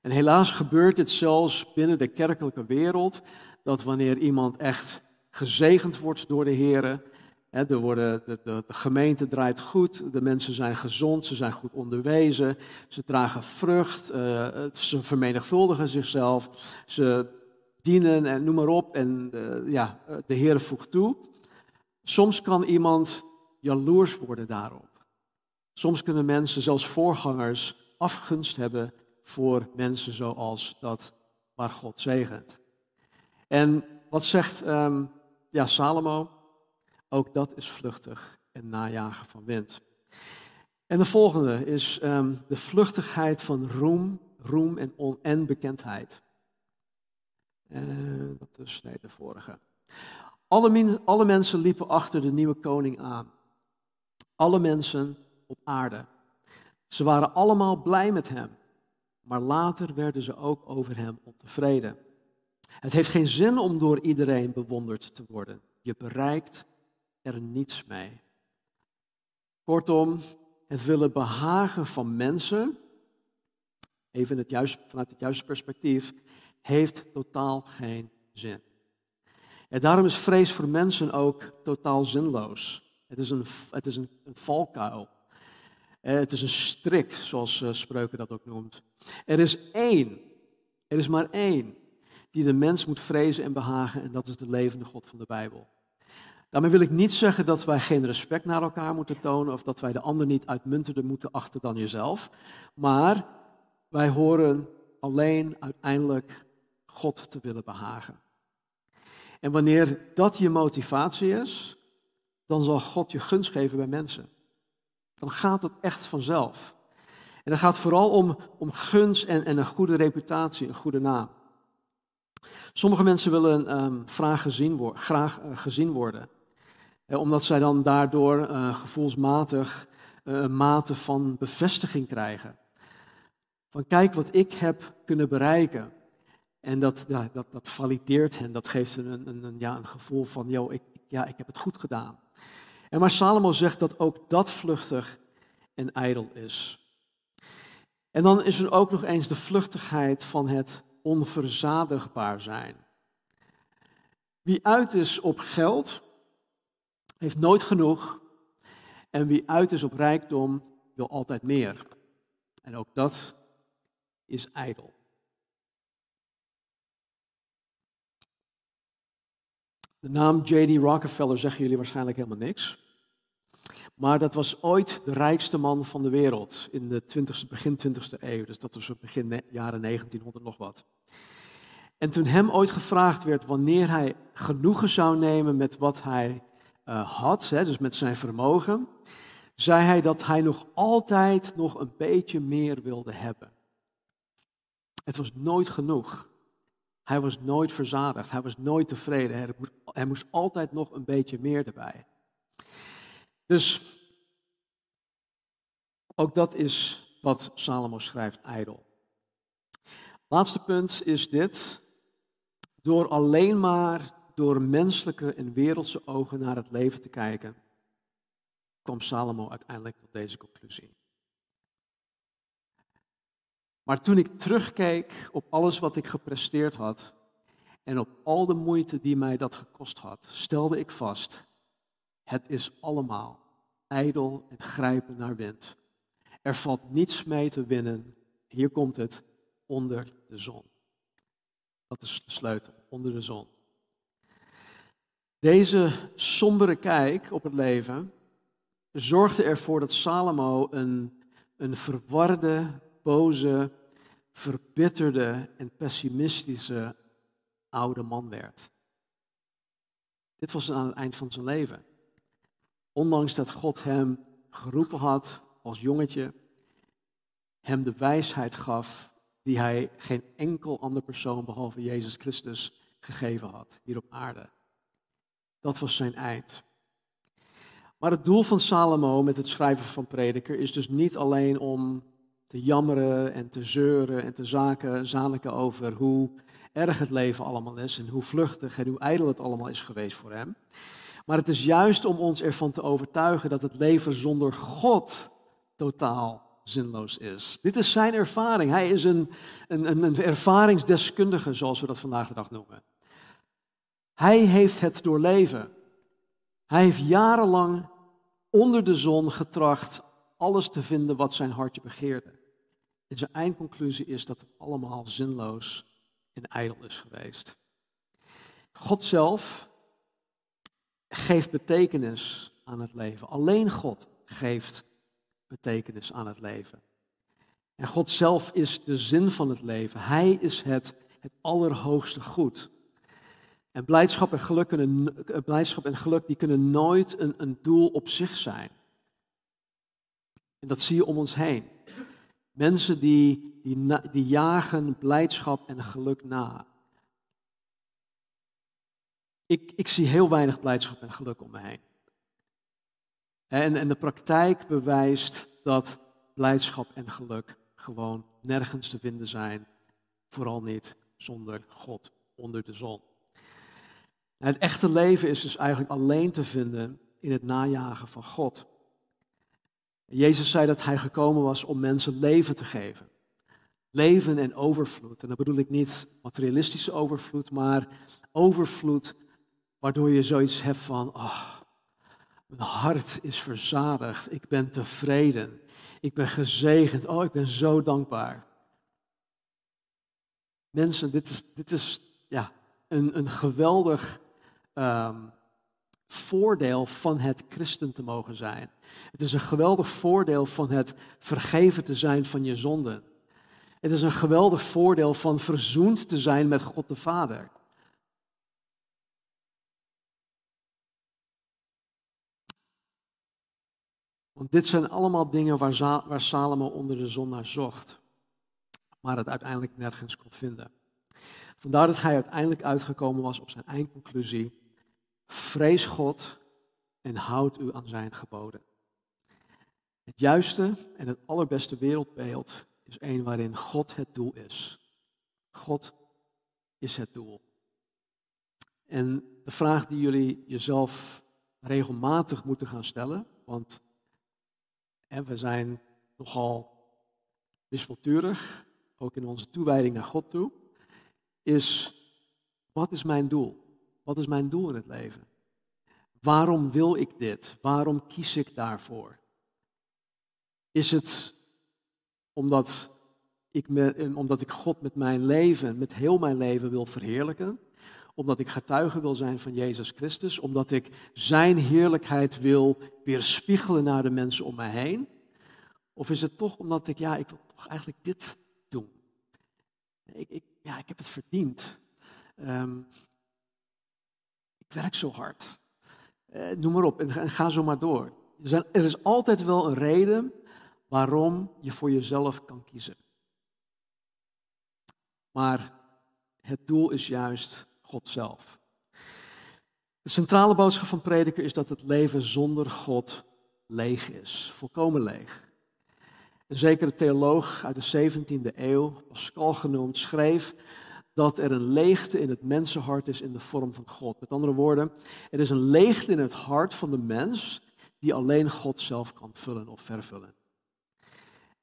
En helaas gebeurt dit zelfs binnen de kerkelijke wereld, dat wanneer iemand echt gezegend wordt door de Here, hè, er worden, de, de, de gemeente draait goed, de mensen zijn gezond, ze zijn goed onderwezen, ze dragen vrucht, uh, ze vermenigvuldigen zichzelf, ze dienen en noem maar op en uh, ja, de Here voegt toe. Soms kan iemand jaloers worden daarop. Soms kunnen mensen, zelfs voorgangers, afgunst hebben voor mensen zoals dat waar God zegent. En wat zegt um, ja, Salomo? Ook dat is vluchtig en najagen van wind. En de volgende is um, de vluchtigheid van roem, roem en, on- en bekendheid. Uh, dat is nee, de vorige. Alle, min- alle mensen liepen achter de nieuwe koning aan. Alle mensen op aarde. Ze waren allemaal blij met hem. maar later werden ze ook over hem ontevreden. Het heeft geen zin om door iedereen bewonderd te worden. Je bereikt er niets mee. Kortom, het willen behagen van mensen, even het juist, vanuit het juiste perspectief, heeft totaal geen zin. En daarom is vrees voor mensen ook totaal zinloos. Het is een, het is een, een valkuil. Het is een strik, zoals Spreuken dat ook noemt. Er is één, er is maar één, die de mens moet vrezen en behagen, en dat is de levende God van de Bijbel. Daarmee wil ik niet zeggen dat wij geen respect naar elkaar moeten tonen, of dat wij de ander niet uitmuntender moeten achten dan jezelf. Maar wij horen alleen uiteindelijk God te willen behagen. En wanneer dat je motivatie is, dan zal God je gunst geven bij mensen. Dan gaat het echt vanzelf. En dat gaat vooral om, om gunst en, en een goede reputatie, een goede naam. Sommige mensen willen um, graag gezien, wo- graag, uh, gezien worden. Eh, omdat zij dan daardoor uh, gevoelsmatig uh, een mate van bevestiging krijgen. Van kijk wat ik heb kunnen bereiken. En dat, ja, dat, dat valideert hen, dat geeft hen een, een, een, ja, een gevoel van, yo, ik, ja, ik heb het goed gedaan. En maar Salomo zegt dat ook dat vluchtig en ijdel is. En dan is er ook nog eens de vluchtigheid van het onverzadigbaar zijn. Wie uit is op geld, heeft nooit genoeg. En wie uit is op rijkdom, wil altijd meer. En ook dat is ijdel. De naam J D Rockefeller zeggen jullie waarschijnlijk helemaal niks. Maar dat was ooit de rijkste man van de wereld in de twintigste, begin twintigste eeuw. Dus dat was begin ne- jaren negentienhonderd nog wat. En toen hem ooit gevraagd werd wanneer hij genoegen zou nemen met wat hij uh, had, hè, dus met zijn vermogen, zei hij dat hij nog altijd nog een beetje meer wilde hebben. Het was nooit genoeg. Hij was nooit verzadigd, hij was nooit tevreden. Hij moest, hij moest altijd nog een beetje meer erbij. Dus ook dat is wat Salomo schrijft, ijdel. Laatste punt is dit. Door alleen maar door menselijke en wereldse ogen naar het leven te kijken, kwam Salomo uiteindelijk tot deze conclusie. Maar toen ik terugkeek op alles wat ik gepresteerd had en op al de moeite die mij dat gekost had, stelde ik vast, het is allemaal ijdel en grijpen naar wind. Er valt niets mee te winnen. Hier komt het, onder de zon. Dat is de sleutel, onder de zon. Deze sombere kijk op het leven zorgde ervoor dat Salomo een, een verwarde, boze, verbitterde en pessimistische oude man werd. Dit was aan het eind van zijn leven. Ondanks dat God hem geroepen had als jongetje, hem de wijsheid gaf die hij geen enkel ander persoon behalve Jezus Christus gegeven had, hier op aarde. Dat was zijn eind. Maar het doel van Salomo met het schrijven van Prediker is dus niet alleen om te jammeren en te zeuren en te zaken, zaniken over hoe erg het leven allemaal is en hoe vluchtig en hoe ijdel het allemaal is geweest voor hem. Maar het is juist om ons ervan te overtuigen dat het leven zonder God totaal zinloos is. Dit is zijn ervaring. Hij is een, een, een ervaringsdeskundige, zoals we dat vandaag de dag noemen. Hij heeft het doorleven. Hij heeft jarenlang onder de zon getracht alles te vinden wat zijn hartje begeerde. En zijn eindconclusie is dat het allemaal zinloos en ijdel is geweest. God zelf geeft betekenis aan het leven. Alleen God geeft betekenis aan het leven. En God zelf is de zin van het leven. Hij is het, het allerhoogste goed. En blijdschap en geluk, kunnen, blijdschap en geluk die kunnen nooit een, een doel op zich zijn. En dat zie je om ons heen. Mensen die, die, na, die jagen blijdschap en geluk na. Ik, ik zie heel weinig blijdschap en geluk om me heen. En, en de praktijk bewijst dat blijdschap en geluk gewoon nergens te vinden zijn, vooral niet zonder God onder de zon. En het echte leven is dus eigenlijk alleen te vinden in het najagen van God. Jezus zei dat hij gekomen was om mensen leven te geven. Leven en overvloed. En dan bedoel ik niet materialistische overvloed, maar overvloed waardoor je zoiets hebt van, oh, mijn hart is verzadigd, ik ben tevreden, ik ben gezegend, oh, ik ben zo dankbaar. Mensen, dit is, dit is ja, een, een geweldig um, voordeel van het christen te mogen zijn. Het is een geweldig voordeel van het vergeven te zijn van je zonden. Het is een geweldig voordeel van verzoend te zijn met God de Vader. Want dit zijn allemaal dingen waar, Sa- waar Salomo onder de zon naar zocht, maar het uiteindelijk nergens kon vinden. Vandaar dat hij uiteindelijk uitgekomen was op zijn eindconclusie: vrees God en houd u aan zijn geboden. Het juiste en het allerbeste wereldbeeld is één waarin God het doel is. God is het doel. En de vraag die jullie jezelf regelmatig moeten gaan stellen, want hè, we zijn nogal wispelturig, ook in onze toewijding naar God toe, is: wat is mijn doel? Wat is mijn doel in het leven? Waarom wil ik dit? Waarom kies ik daarvoor? Is het omdat ik, me, omdat ik God met mijn leven, met heel mijn leven wil verheerlijken? Omdat ik getuige wil zijn van Jezus Christus? Omdat ik zijn heerlijkheid wil weerspiegelen naar de mensen om mij heen? Of is het toch omdat ik, ja, ik wil toch eigenlijk dit doen? Ik, ik, ja, ik heb het verdiend. Um, ik werk zo hard. Uh, noem maar op en, en ga zo maar door. Er, zijn, er is altijd wel een reden waarom je voor jezelf kan kiezen. Maar het doel is juist God zelf. De centrale boodschap van Prediker is dat het leven zonder God leeg is. Volkomen leeg. Een zekere theoloog uit de zeventiende eeuw, Pascal genoemd, schreef dat er een leegte in het mensenhart is in de vorm van God. Met andere woorden, er is een leegte in het hart van de mens die alleen God zelf kan vullen of vervullen.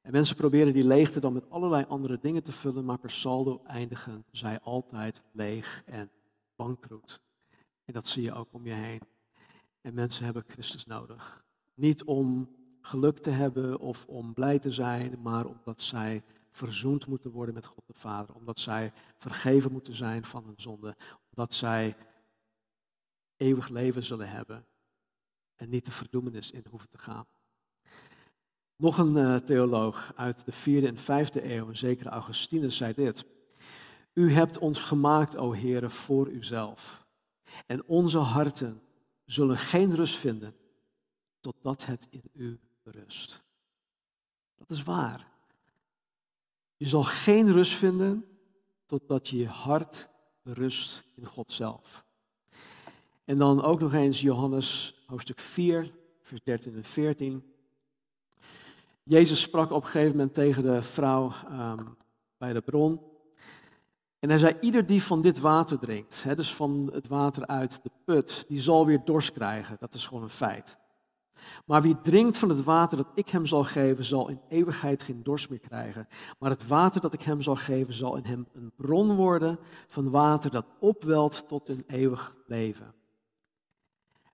En mensen proberen die leegte dan met allerlei andere dingen te vullen, maar per saldo eindigen zij altijd leeg en bankroet. En dat zie je ook om je heen. En mensen hebben Christus nodig. Niet om geluk te hebben of om blij te zijn, maar omdat zij verzoend moeten worden met God de Vader. Omdat zij vergeven moeten zijn van hun zonde. Omdat zij eeuwig leven zullen hebben en niet de verdoemenis in hoeven te gaan. Nog een uh, theoloog uit de vierde en vijfde eeuw, een zekere Augustinus, zei dit: U hebt ons gemaakt, o Heere, voor uzelf. En onze harten zullen geen rust vinden totdat het in u rust. Dat is waar. Je zal geen rust vinden totdat je hart rust in God zelf. En dan ook nog eens Johannes hoofdstuk vier, vers dertien en veertien. Jezus sprak op een gegeven moment tegen de vrouw um, bij de bron. En hij zei: ieder die van dit water drinkt, hè, dus van het water uit de put, die zal weer dorst krijgen. Dat is gewoon een feit. Maar wie drinkt van het water dat ik hem zal geven, zal in eeuwigheid geen dorst meer krijgen. Maar het water dat ik hem zal geven, zal in hem een bron worden van water dat opwelt tot een eeuwig leven.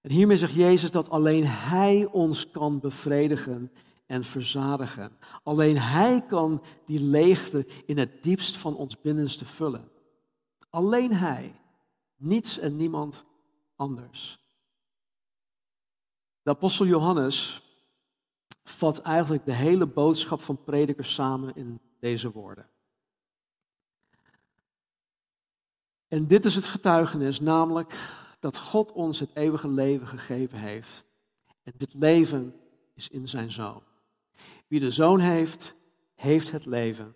En hiermee zegt Jezus dat alleen hij ons kan bevredigen en verzadigen. Alleen hij kan die leegte in het diepst van ons binnenste vullen. Alleen hij. Niets en niemand anders. De apostel Johannes vat eigenlijk de hele boodschap van Prediker samen in deze woorden. En dit is het getuigenis, namelijk dat God ons het eeuwige leven gegeven heeft. En dit leven is in zijn Zoon. Wie de Zoon heeft, heeft het leven.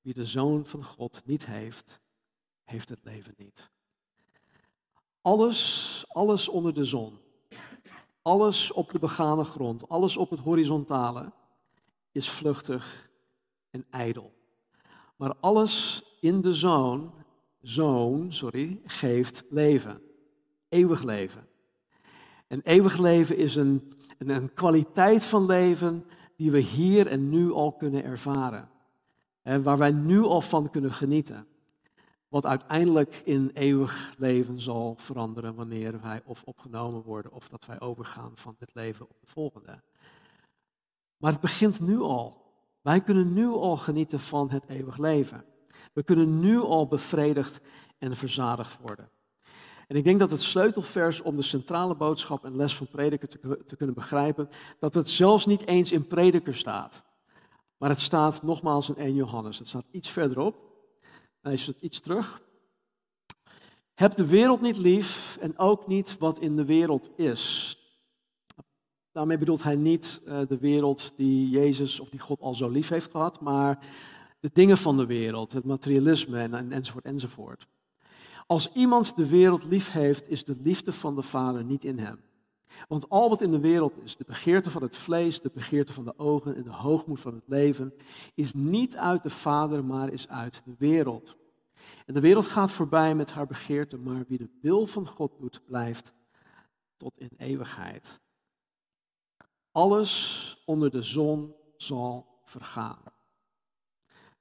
Wie de Zoon van God niet heeft, heeft het leven niet. Alles, alles onder de zon, alles op de begane grond, alles op het horizontale is vluchtig en ijdel. Maar alles in de zoon, zoon sorry, geeft leven. Eeuwig leven. En eeuwig leven is een, een, een kwaliteit van leven die we hier en nu al kunnen ervaren. En waar wij nu al van kunnen genieten. Wat uiteindelijk in eeuwig leven zal veranderen wanneer wij of opgenomen worden of dat wij overgaan van dit leven op het volgende. Maar het begint nu al. Wij kunnen nu al genieten van het eeuwig leven. We kunnen nu al bevredigd en verzadigd worden. En ik denk dat het sleutelvers om de centrale boodschap en les van Prediker te, te kunnen begrijpen, dat het zelfs niet eens in Prediker staat. Maar het staat nogmaals in Eerste Johannes. Het staat iets verderop. Hij is het iets terug. Heb de wereld niet lief en ook niet wat in de wereld is. Daarmee bedoelt hij niet uh, de wereld die Jezus of die God al zo lief heeft gehad, maar de dingen van de wereld, het materialisme en, en, enzovoort enzovoort. Als iemand de wereld lief heeft, is de liefde van de Vader niet in hem. Want al wat in de wereld is, de begeerte van het vlees, de begeerte van de ogen en de hoogmoed van het leven, is niet uit de Vader, maar is uit de wereld. En de wereld gaat voorbij met haar begeerte, maar wie de wil van God doet, blijft tot in eeuwigheid. Alles onder de zon zal vergaan.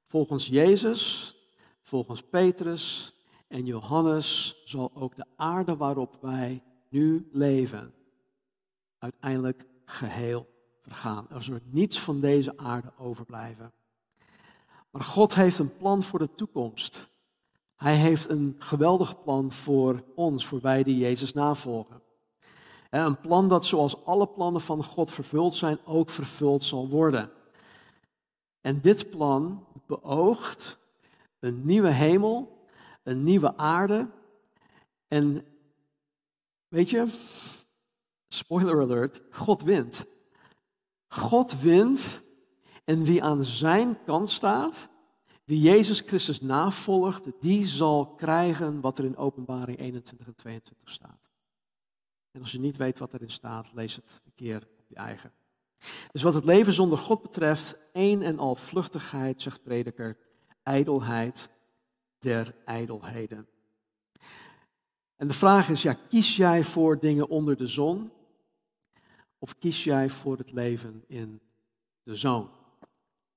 Volgens Jezus, volgens Petrus en Johannes zal ook de aarde waarop wij nu leven uiteindelijk geheel vergaan. Er zal niets van deze aarde overblijven. Maar God heeft een plan voor de toekomst. Hij heeft een geweldig plan voor ons, voor wij die Jezus navolgen. En een plan dat zoals alle plannen van God vervuld zijn, ook vervuld zal worden. En dit plan beoogt een nieuwe hemel, een nieuwe aarde. En weet je, spoiler alert, God wint. God wint en wie aan zijn kant staat, wie Jezus Christus navolgt, die zal krijgen wat er in Openbaring eenentwintig en tweeëntwintig staat. En als je niet weet wat erin staat, lees het een keer op je eigen. Dus wat het leven zonder God betreft, één en al vluchtigheid, zegt Prediker, ijdelheid der ijdelheden. En de vraag is, ja, kies jij voor dingen onder de zon? Of kies jij voor het leven in de zoon?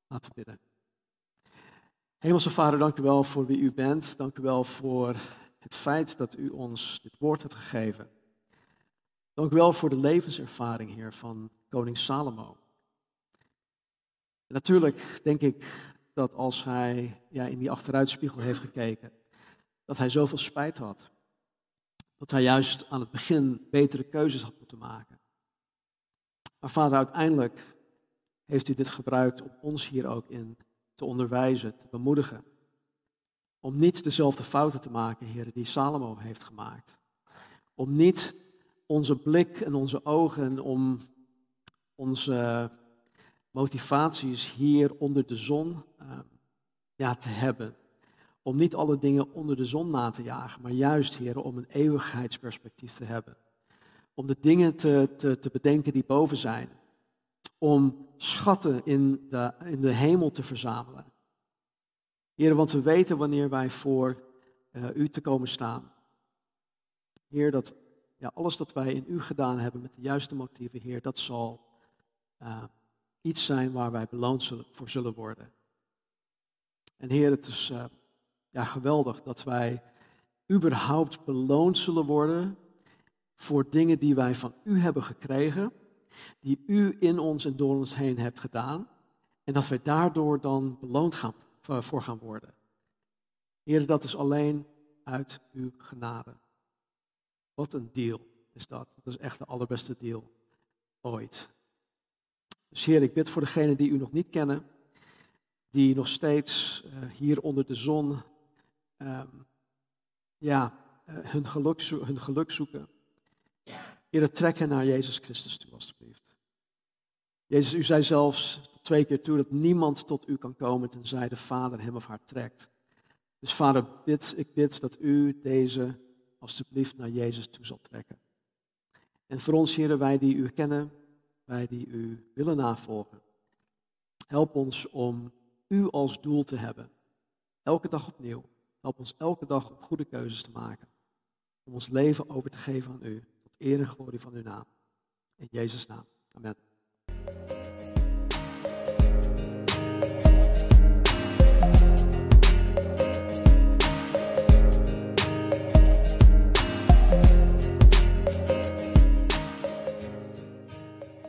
Laten we bidden. Hemelse Vader, dank u wel voor wie u bent. Dank u wel voor het feit dat u ons dit woord hebt gegeven. Dank u wel voor de levenservaring, Heer, van koning Salomo. En natuurlijk denk ik dat als hij ja, in die achteruitspiegel heeft gekeken, dat hij zoveel spijt had. Dat hij juist aan het begin betere keuzes had moeten maken. Maar Vader, uiteindelijk heeft u dit gebruikt om ons hier ook in te onderwijzen, te bemoedigen. Om niet dezelfde fouten te maken, Heer, die Salomo heeft gemaakt. Om niet onze blik en onze ogen, om onze motivaties hier onder de zon uh, ja, te hebben. Om niet alle dingen onder de zon na te jagen, maar juist, Heer, om een eeuwigheidsperspectief te hebben. Om de dingen te, te, te bedenken die boven zijn. Om schatten in de, in de hemel te verzamelen. Heer, want we weten wanneer wij voor uh, u te komen staan. Heer, dat ja, alles dat wij in u gedaan hebben met de juiste motieven, Heer, dat zal uh, iets zijn waar wij beloond zullen, voor zullen worden. En Heer, het is... Uh, Ja, geweldig dat wij überhaupt beloond zullen worden voor dingen die wij van u hebben gekregen, die u in ons en door ons heen hebt gedaan, en dat wij daardoor dan beloond gaan, voor gaan worden. Heer, dat is alleen uit uw genade. Wat een deal is dat. Dat is echt de allerbeste deal ooit. Dus Heer, ik bid voor degenen die u nog niet kennen, die nog steeds uh, hier onder de zon... Um, ja, hun geluk, zo- hun geluk zoeken. Heer, trek hen naar Jezus Christus toe, alstublieft. Jezus, u zei zelfs twee keer toe dat niemand tot u kan komen tenzij de Vader hem of haar trekt. Dus Vader, bid, ik bid dat u deze alstublieft naar Jezus toe zal trekken. En voor ons, Heer, wij die u kennen, wij die u willen navolgen, help ons om u als doel te hebben. Elke dag opnieuw. Help ons elke dag om goede keuzes te maken. Om ons leven over te geven aan u. Tot eer en glorie van uw naam. In Jezus' naam. Amen.